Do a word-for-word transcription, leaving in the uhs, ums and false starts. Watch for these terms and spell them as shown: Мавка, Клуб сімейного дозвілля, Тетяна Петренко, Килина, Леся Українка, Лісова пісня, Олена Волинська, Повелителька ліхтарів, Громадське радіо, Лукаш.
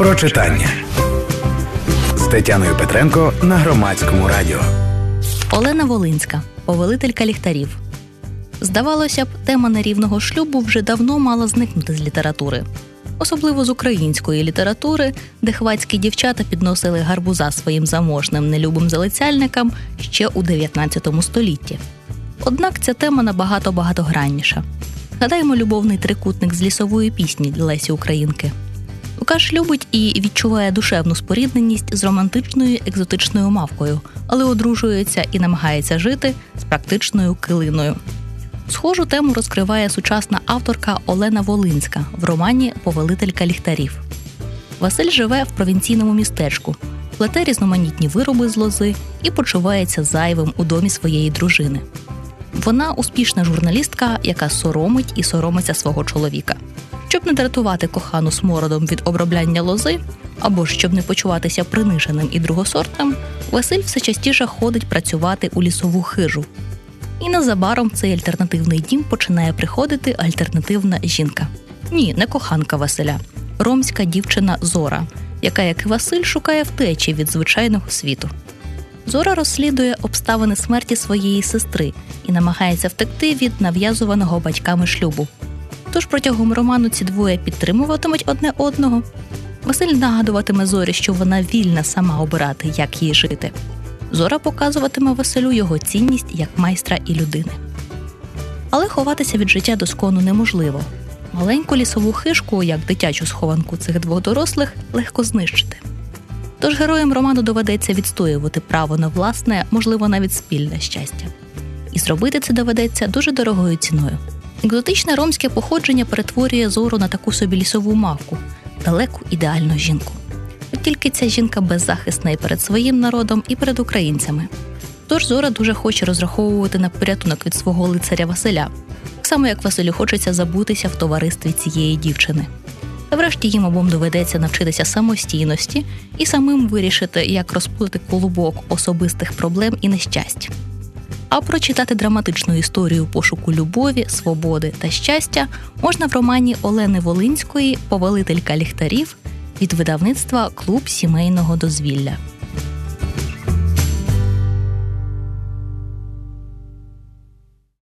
про читання з Тетяною Петренко на Громадському радіо. Олена Волинська, повелителька ліхтарів. Здавалося б, тема нерівного шлюбу вже давно мала зникнути з літератури. Особливо з української літератури, де хвацькі дівчата підносили гарбуза своїм заможним нелюбим залицяльникам ще у дев'ятнадцятому столітті. Однак ця тема набагато багатогранніша. Гадаємо любовний трикутник з лісової пісні Лесі Українки. Лукаш любить і відчуває душевну спорідненість з романтичною екзотичною мавкою, але одружується і намагається жити з практичною килиною. Схожу тему розкриває сучасна авторка Олена Волинська в романі «Повелителька ліхтарів». Василь живе в провінційному містечку, плете різноманітні вироби з лози і почувається зайвим у домі своєї дружини. Вона успішна журналістка, яка соромить і соромиться свого чоловіка. Щоб не дратувати кохану смородом від обробляння лози, або ж щоб не почуватися приниженим і другосортним, Василь все частіше ходить працювати у лісову хижу. І незабаром цей альтернативний дім починає приходити альтернативна жінка. Ні, не коханка Василя. Ромська дівчина Зора, яка, як і Василь, шукає втечі від звичайного світу. Зора розслідує обставини смерті своєї сестри і намагається втекти від нав'язуваного батьками шлюбу. Тож протягом роману ці двоє підтримуватимуть одне одного. Василь нагадуватиме Зорі, що вона вільна сама обирати, як їй жити. Зора показуватиме Василю його цінність як майстра і людини. Але ховатися від життя доскону неможливо. Маленьку лісову хижку, як дитячу схованку цих двох дорослих, легко знищити. Тож героям роману доведеться відстоювати право на власне, можливо, навіть спільне щастя. І зробити це доведеться дуже дорогою ціною. Екзотичне ромське походження перетворює Зору на таку собі лісову мавку, далеку ідеальну жінку. От тільки ця жінка беззахисна і перед своїм народом, і перед українцями. Тож Зора дуже хоче розраховувати на порятунок від свого лицаря Василя, так само як Василю хочеться забутися в товаристві цієї дівчини. Та врешті їм обом доведеться навчитися самостійності і самим вирішити, як розплити клубок особистих проблем і нещасть. А прочитати драматичну історію пошуку любові, свободи та щастя можна в романі Олени Волинської «Повелителька ліхтарів» від видавництва «Клуб сімейного дозвілля».